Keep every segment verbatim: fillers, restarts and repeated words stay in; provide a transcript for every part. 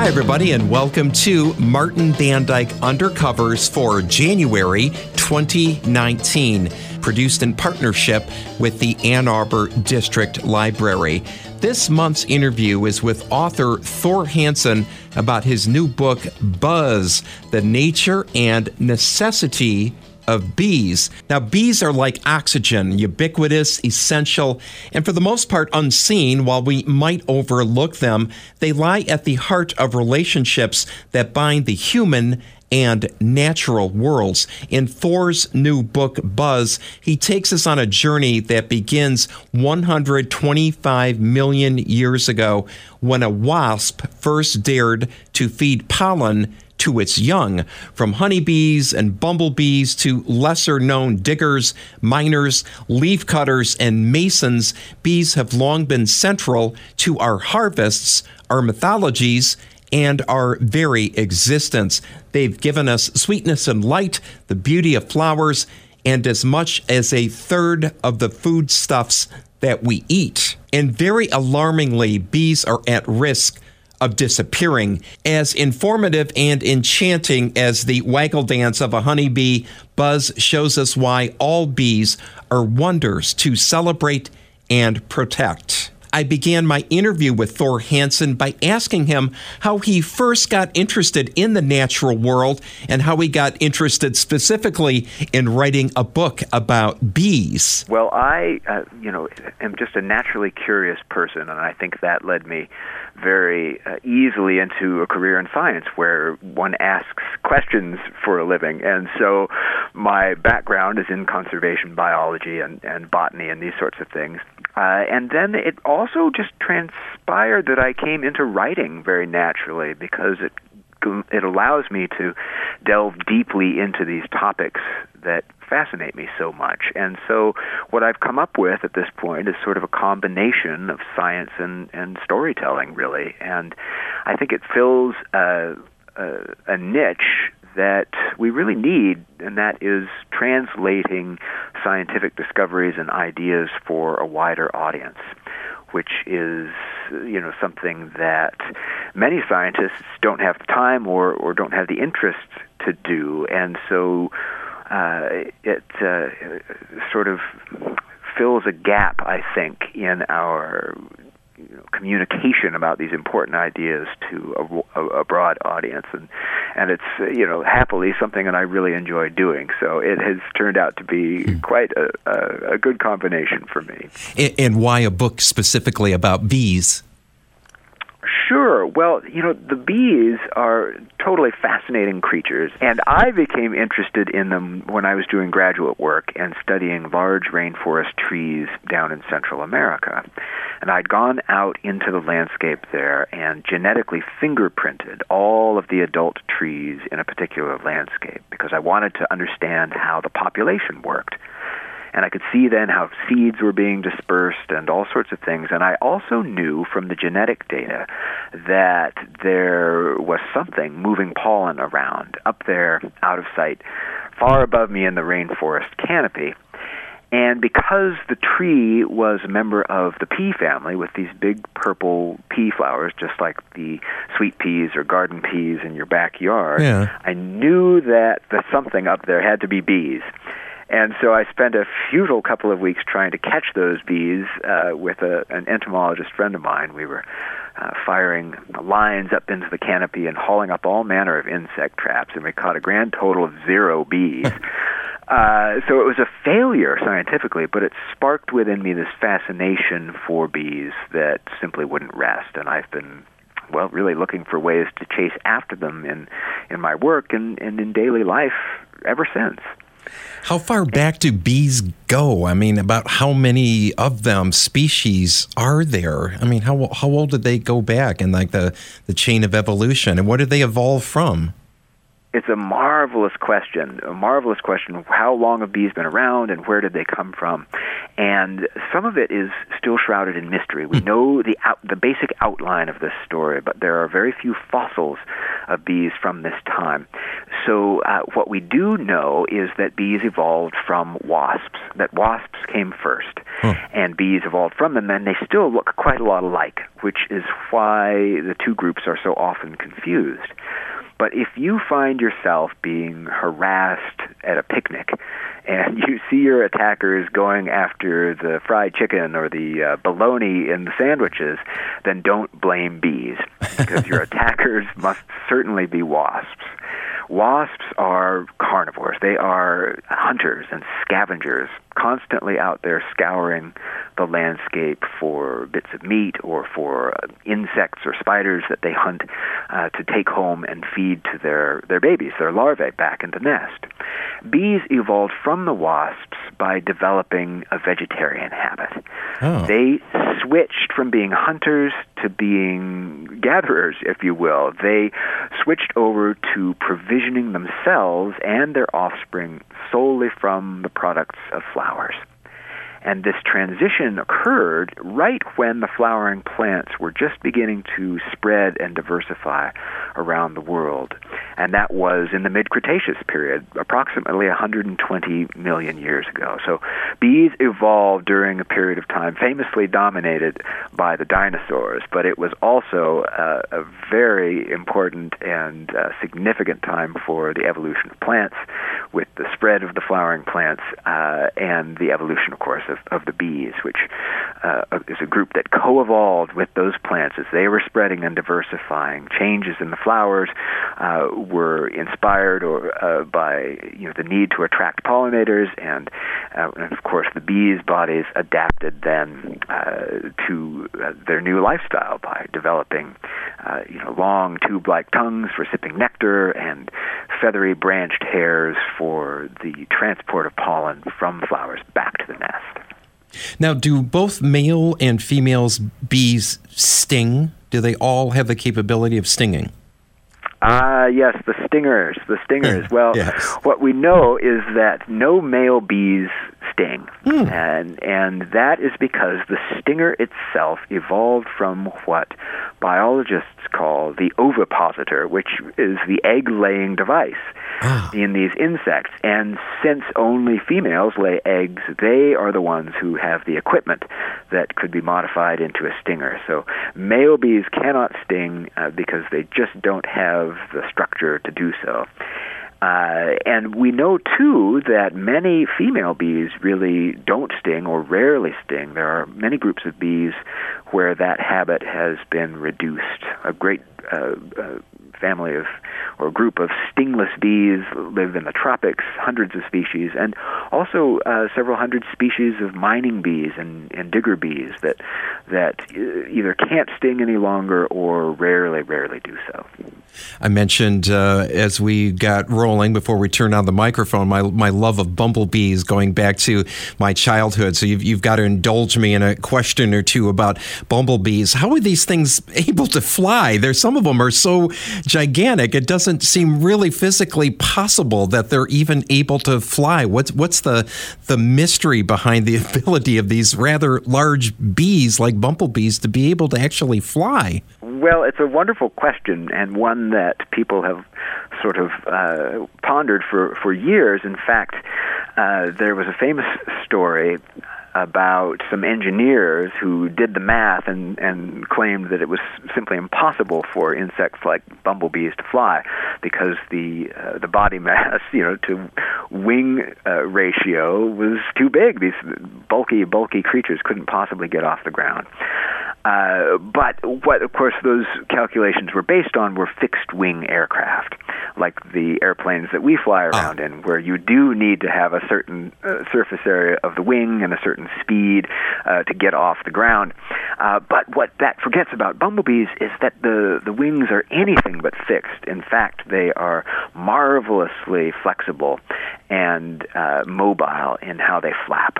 Hi, everybody, and welcome to Martin Bandyke Undercovers for January twenty nineteen, produced in partnership with the Ann Arbor District Library. This month's interview is with author Thor Hansen about his new book, Buzz, The Nature and Necessity of Bees. Now, bees are like oxygen, ubiquitous, essential, and for the most part unseen. While we might overlook them, they lie at the heart of relationships that bind the human and natural worlds. In Thor's new book, Buzz, he takes us on a journey that begins one hundred twenty-five million years ago when a wasp first dared to feed pollen to its young. From honeybees and bumblebees to lesser-known diggers, miners, leafcutters, and masons, bees have long been central to our harvests, our mythologies, and our very existence. They've given us sweetness and light, the beauty of flowers, and as much as a third of the foodstuffs that we eat. And very alarmingly, bees are at risk of disappearing. As informative and enchanting as the waggle dance of a honeybee, Buzz shows us why all bees are wonders to celebrate and protect. I began my interview with Thor Hansen by asking him how he first got interested in the natural world and how he got interested specifically in writing a book about bees. Well, I, uh, you know, am just a naturally curious person, and I think that led me very uh, easily into a career in science where one asks questions for a living. And so my background is in conservation biology and, and botany and these sorts of things. Uh, and then it also just transpired that I came into writing very naturally because it it allows me to delve deeply into these topics that fascinate me so much. And so what I've come up with at this point is sort of a combination of science and, and storytelling, really. And I think it fills a, a, a niche that we really need, and that is translating scientific discoveries and ideas for a wider audience, which is, you know, something that many scientists don't have the time or, or don't have the interest to do. And so uh, it uh, sort of fills a gap, I think, in our you know, communication about these important ideas to a, a broad audience. And and it's, you know, happily something that I really enjoy doing. So it has turned out to be quite a, a, a good combination for me. And, and why a book specifically about bees? Sure. Well, you know, the bees are totally fascinating creatures, and I became interested in them when I was doing graduate work and studying large rainforest trees down in Central America. And I'd gone out into the landscape there and genetically fingerprinted all of the adult trees in a particular landscape because I wanted to understand how the population worked. And I could see then how seeds were being dispersed and all sorts of things. And I also knew from the genetic data that there was something moving pollen around up there, out of sight, far above me in the rainforest canopy. And because the tree was a member of the pea family with these big purple pea flowers, just like the sweet peas or garden peas in your backyard, yeah. I knew that the something up there had to be bees. And so I spent a futile couple of weeks trying to catch those bees uh, with a, an entomologist friend of mine. We were uh, firing lines up into the canopy and hauling up all manner of insect traps, and we caught a grand total of zero bees. uh, so it was a failure scientifically, but it sparked within me this fascination for bees that simply wouldn't rest, and I've been well, really looking for ways to chase after them in, in my work and, and in daily life ever since. How far back do bees go? I mean, about how many of them species are there? I mean, how how old did they go back in like the, the chain of evolution? And what did they evolve from? It's a marvelous question, a marvelous question. How long have bees been around and where did they come from? And some of it is still shrouded in mystery. We know the out, the basic outline of this story, but there are very few fossils of bees from this time. So uh, what we do know is that bees evolved from wasps, that wasps came first. huh. and bees evolved from them, and they still look quite a lot alike, which is why the two groups are so often confused. But if you find yourself being harassed at a picnic and you see your attackers going after the fried chicken or the uh, bologna in the sandwiches, then don't blame bees, because your attackers must certainly be wasps. Wasps are carnivores. They are hunters and scavengers, constantly out there scouring the landscape for bits of meat or for insects or spiders that they hunt uh, to take home and feed to their, their babies, their larvae, back in the nest. Bees evolved from the wasps by developing a vegetarian habit. Oh. They switched from being hunters to being gatherers, if you will. They switched over to provisioning themselves and their offspring solely from the products of flowers. And this transition occurred right when the flowering plants were just beginning to spread and diversify around the world. And that was in the mid-Cretaceous period, approximately one hundred twenty million years ago. So bees evolved during a period of time famously dominated by the dinosaurs, but it was also a, a very important and uh, significant time for the evolution of plants, with the spread of the flowering plants uh, and the evolution, of course, Of, of the bees, which uh, is a group that co-evolved with those plants as they were spreading and diversifying. Changes in the flowers uh, were inspired or uh, by you know the need to attract pollinators, and, uh, and of course the bees' bodies adapted then uh, to uh, their new lifestyle by developing uh, you know long tube-like tongues for sipping nectar and feathery branched hairs for the transport of pollen from flowers back to the nest. Now, do both male and females bees sting? Do they all have the capability of stinging? Ah, uh, yes, the stingers, the stingers. Well, yes. What we know is that no male bees sting, mm. and and that is because the stinger itself evolved from what biologists call the ovipositor, which is the egg-laying device ah. in these insects. And since only females lay eggs, they are the ones who have the equipment that could be modified into a stinger. So male bees cannot sting uh, because they just don't have the structure to do so. Uh, and we know, too, that many female bees really don't sting or rarely sting. There are many groups of bees where that habit has been reduced. A great uh, uh, family of or group of stingless bees live in the tropics, hundreds of species, and also uh, several hundred species of mining bees and, and digger bees that that either can't sting any longer or rarely, rarely do so. I mentioned uh, as we got rolling before we turned on the microphone, my my love of bumblebees going back to my childhood. So you've you've got to indulge me in a question or two about bumblebees. How are these things able to fly? There, some of them are so gigantic, it doesn't seem really physically possible that they're even able to fly. What's what's the the mystery behind the ability of these rather large bees like bumblebees to be able to actually fly? Well, it's a wonderful question, and one that people have sort of uh, pondered for, for years. In fact, uh, there was a famous story about some engineers who did the math and, and claimed that it was simply impossible for insects like bumblebees to fly because the uh, the body mass, you know, to wing uh, ratio was too big. These bulky, bulky creatures couldn't possibly get off the ground. Uh, but what, of course, those calculations were based on were fixed-wing aircraft, like the airplanes that we fly around oh. in, where you do need to have a certain uh, surface area of the wing and a certain speed uh, to get off the ground. Uh, but what that forgets about bumblebees is that the, the wings are anything but fixed. In fact, they are marvelously flexible and uh, mobile in how they flap,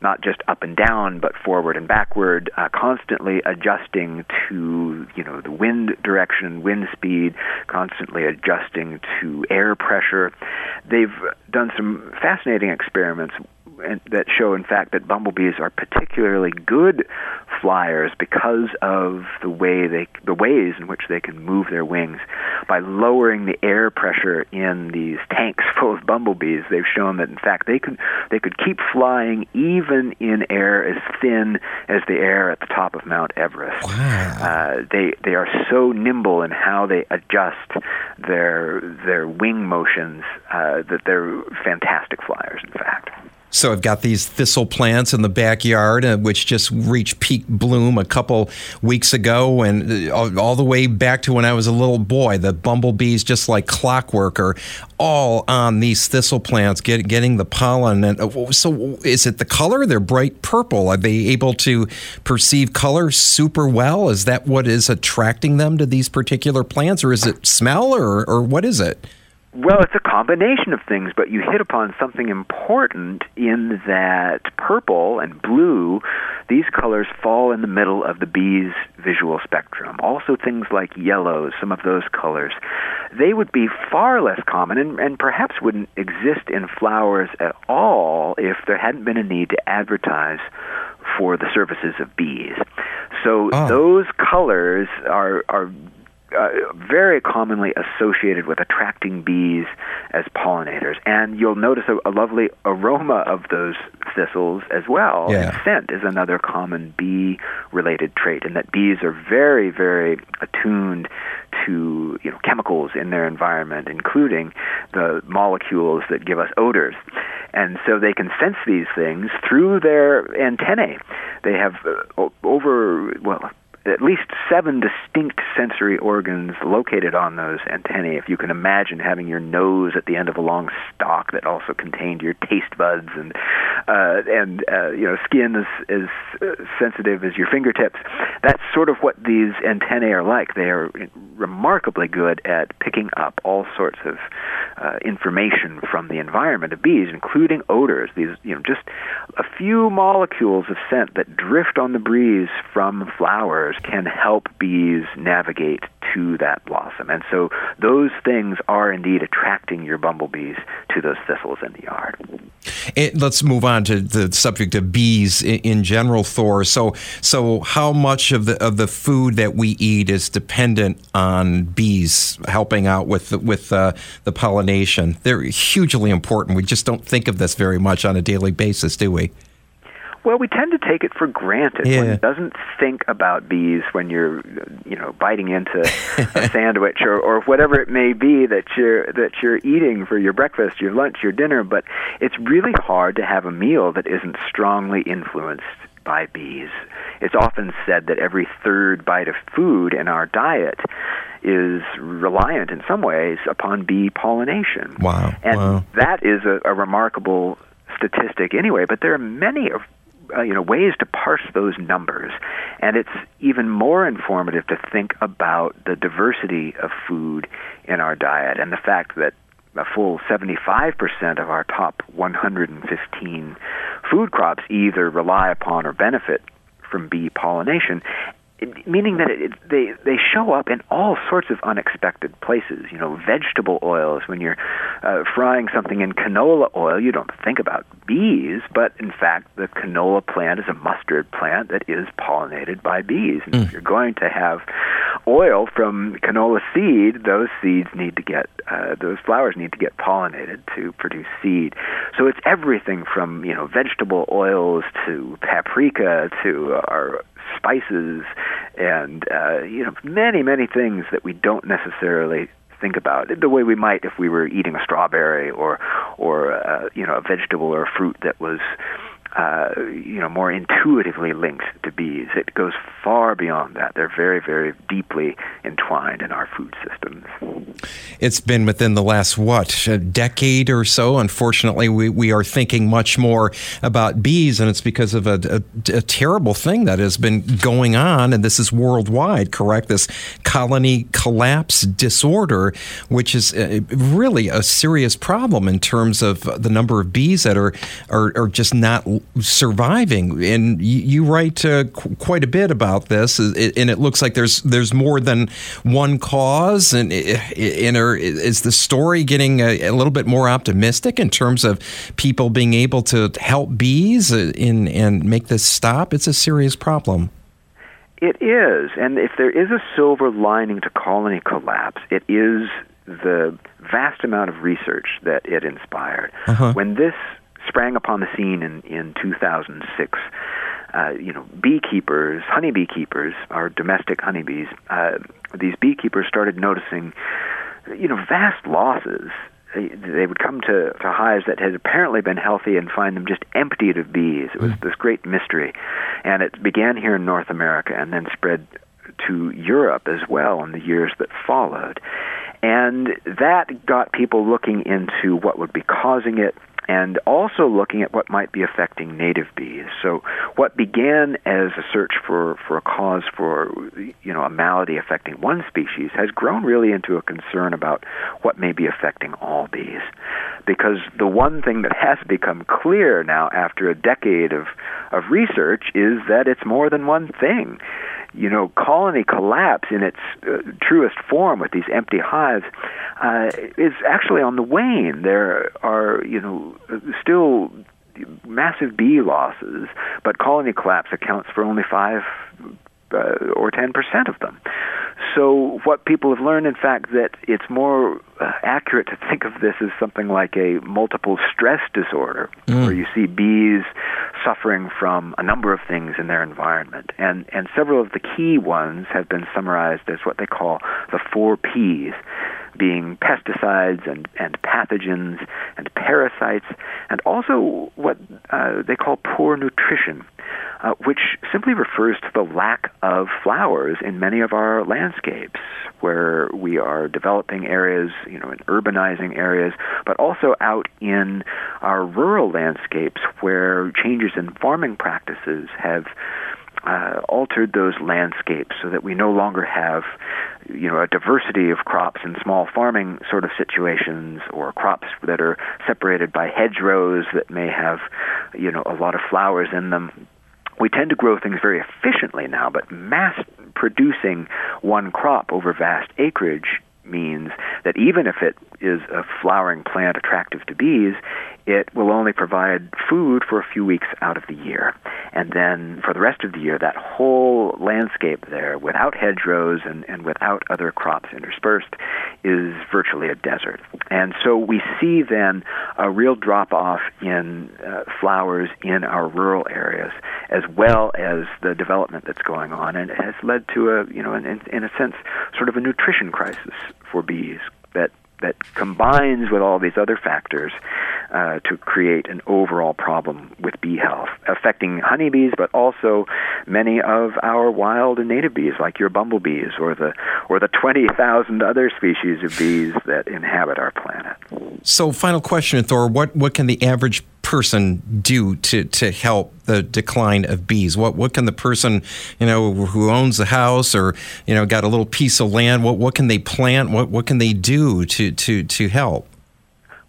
not just up and down, but forward and backward, uh, constantly adjusting to, you know, the wind direction, wind speed, constantly adjusting to air pressure. They've done some fascinating experiments that show, in fact, that bumblebees are particularly good flyers because of the way they, the ways in which they can move their wings. By lowering the air pressure in these tanks full of bumblebees, they've shown that in fact they could they could keep flying even in air as thin as the air at the top of Mount Everest. Wow. Uh, they they are so nimble in how they adjust their their wing motions uh, that they're fantastic flyers, in fact. So I've got these thistle plants in the backyard, uh, which just reached peak bloom a couple weeks ago, and all, all the way back to when I was a little boy. The bumblebees, just like clockwork, are all on these thistle plants, get, getting the pollen. And so, is it the color? They're bright purple. Are they able to perceive color super well? Is that what is attracting them to these particular plants, or is it smell, or, or what is it? Well, it's a combination of things, but you hit upon something important in that purple and blue, these colors fall in the middle of the bees' visual spectrum. Also things like yellows, some of those colors, they would be far less common and, and perhaps wouldn't exist in flowers at all if there hadn't been a need to advertise for the services of bees. So oh. those colors are... are Uh, very commonly associated with attracting bees as pollinators. And you'll notice a, a lovely aroma of those thistles as well. Yeah. And scent is another common bee-related trait, and that bees are very, very attuned to you know chemicals in their environment, including the molecules that give us odors. And so they can sense these things through their antennae. They have uh, over... well. at least seven distinct sensory organs located on those antennae. If you can imagine having your nose at the end of a long stalk that also contained your taste buds, and uh, and uh, you know skin is as uh, sensitive as your fingertips, that's sort of what these antennae are like. They are remarkably good at picking up all sorts of uh, information from the environment of bees, including odors. These you know just a few molecules of scent that drift on the breeze from flowers can help bees navigate to that blossom. And so those things are indeed attracting your bumblebees to those thistles in the yard. It, let's move on to the subject of bees in, in general, Thor. So so how much of the of the food that we eat is dependent on bees helping out with the, with uh, the pollination? They're hugely important. We just don't think of this very much on a daily basis, do we? Well, we tend to take it for granted. Yeah. One doesn't think about bees when you're, you know, biting into a sandwich or, or whatever it may be that you're that you're eating for your breakfast, your lunch, your dinner. But it's really hard to have a meal that isn't strongly influenced by bees. It's often said that every third bite of food in our diet is reliant in some ways upon bee pollination. Wow! And wow. that is a, a remarkable statistic, anyway. But there are many of Uh, you know, ways to parse those numbers. And it's even more informative to think about the diversity of food in our diet and the fact that a full seventy-five percent of our top one hundred fifteen food crops either rely upon or benefit from bee pollination, meaning that it, they they show up in all sorts of unexpected places. You know, vegetable oils, when you're uh, frying something in canola oil, you don't think about bees, but in fact the canola plant is a mustard plant that is pollinated by bees. And mm. if you're going to have oil from canola seed, those seeds need to get, uh, those flowers need to get pollinated to produce seed. So it's everything from, you know, vegetable oils to paprika to our spices and, uh, you know, many, many things that we don't necessarily think about the way we might if we were eating a strawberry or, or uh, you know, a vegetable or a fruit that was, uh, you know, more intuitively linked to bees. It goes far beyond that. They're very, very deeply entwined in our food systems. It's been within the last, what, a decade or so. Unfortunately, we, we are thinking much more about bees, and it's because of a, a, a terrible thing that has been going on, and this is worldwide, correct? This colony collapse disorder, which is a, really a serious problem in terms of the number of bees that are, are, are just not surviving. And you, you write uh, qu- quite a bit about this, and it looks like there's there's more than one cause, and it, In her, is the story getting a, a little bit more optimistic in terms of people being able to help bees in and make this stop? It's a serious problem. It is, and if there is a silver lining to colony collapse, it is the vast amount of research that it inspired. Uh-huh. When this sprang upon the scene in, in two thousand six, uh, you know, beekeepers, honeybee keepers, our domestic honeybees, uh, these beekeepers started noticing, you know, vast losses. They would come to, to hives that had apparently been healthy and find them just emptied of bees. It was this great mystery. And it began here in North America and then spread to Europe as well in the years that followed. And that got people looking into what would be causing it and also looking at what might be affecting native bees. So what began as a search for, for a cause for, you know, a malady affecting one species has grown really into a concern about what may be affecting all bees. Because the one thing that has become clear now after a decade of, of research is that it's more than one thing. You know, colony collapse in its uh, truest form with these empty hives uh, is actually on the wane. There are, you know, still massive bee losses, but colony collapse accounts for only five uh, or ten percent of them. So what people have learned, in fact, that it's more uh, accurate to think of this as something like a multiple stress disorder, mm. where you see bees suffering from a number of things in their environment. And, and several of the key ones have been summarized as what they call the four Ps, being pesticides and, and pathogens and parasites, and also what uh, they call poor nutrition, uh, which simply refers to the lack of flowers in many of our landscapes, where we are developing areas, you know, in urbanizing areas, but also out in our rural landscapes where changes in farming practices have Uh, altered those landscapes so that we no longer have, you know, a diversity of crops in small farming sort of situations, or crops that are separated by hedgerows that may have, you know, a lot of flowers in them. We tend to grow things very efficiently now, but mass producing one crop over vast acreage means that even if it is a flowering plant attractive to bees, it will only provide food for a few weeks out of the year. And then for the rest of the year, that whole landscape there, without hedgerows and, and without other crops interspersed, is virtually a desert. And so we see then a real drop-off in uh, flowers in our rural areas, as well as the development that's going on. And it has led to a, you know, in, in a sense, sort of a nutrition crisis for bees that that combines with all these other factors uh, to create an overall problem with bee health, affecting honeybees, but also many of our wild and native bees, like your bumblebees or the or the twenty thousand other species of bees that inhabit our planet. So final question, Thor, what, what can the average person do to, to help the decline of bees? What what can the person, you know, who owns a house or, you know, got a little piece of land, what what can they plant? What what can they do to, to, to help?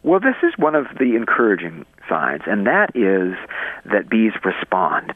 Well, this is one of the encouraging signs, and that is that bees respond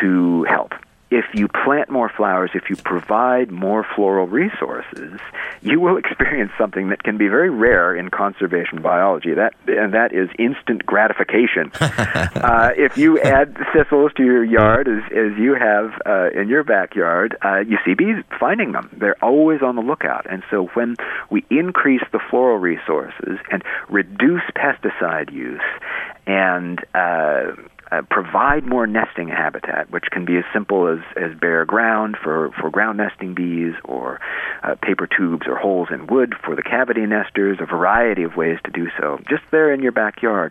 to help. If you plant more flowers, if you provide more floral resources, you will experience something that can be very rare in conservation biology, that and that is instant gratification. uh, if you add thistles to your yard, as, as you have uh, in your backyard, uh, you see bees finding them. They're always on the lookout. And so when we increase the floral resources and reduce pesticide use and uh Uh, provide more nesting habitat, which can be as simple as, as bare ground for, for ground nesting bees, or uh, paper tubes or holes in wood for the cavity nesters, a variety of ways to do so, just there in your backyard,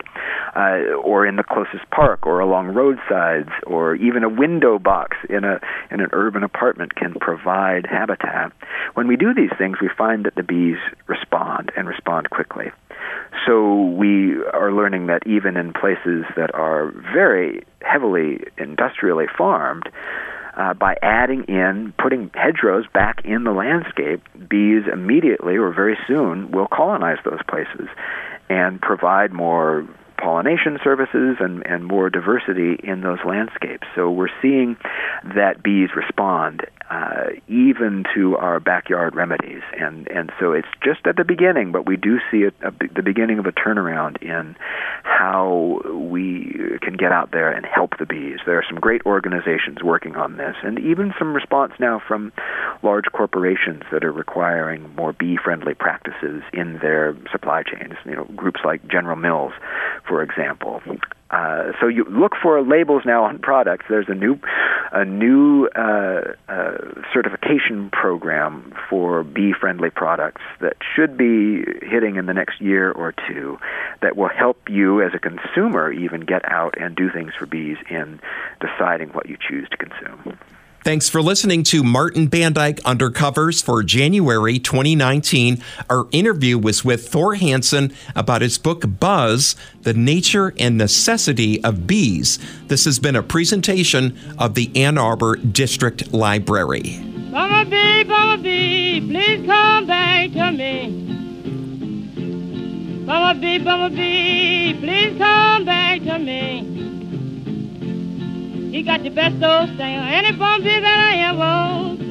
uh, or in the closest park, or along roadsides, or even a window box in a in an urban apartment can provide habitat. When we do these things, we find that the bees respond, and respond quickly. So we are learning that even in places that are very heavily industrially farmed, uh, by adding in, putting hedgerows back in the landscape, bees immediately or very soon will colonize those places and provide more pollination services and, and more diversity in those landscapes. So we're seeing that bees respond uh, even to our backyard remedies. And, and so it's just at the beginning, but we do see it, a, the beginning of a turnaround in how we can get out there and help the bees. There are some great organizations working on this, and even some response now from large corporations that are requiring more bee-friendly practices in their supply chains, you know, groups like General Mills, for example. Uh, so you look for labels now on products. There's a new a new uh, uh, certification program for bee-friendly products that should be hitting in the next year or two that will help you as a consumer even get out and do things for bees in deciding what you choose to consume. Thanks for listening to Martin Bandyke Undercovers for January twenty nineteen. Our interview was with Thor Hansen about his book, Buzz, The Nature and Necessity of Bees. This has been a presentation of the Ann Arbor District Library. Bummer bee, bummer bee, please come back to me. Bummer bee, bummer bee, please come back to me. You got the best old thing, any bum bee that I ever owned.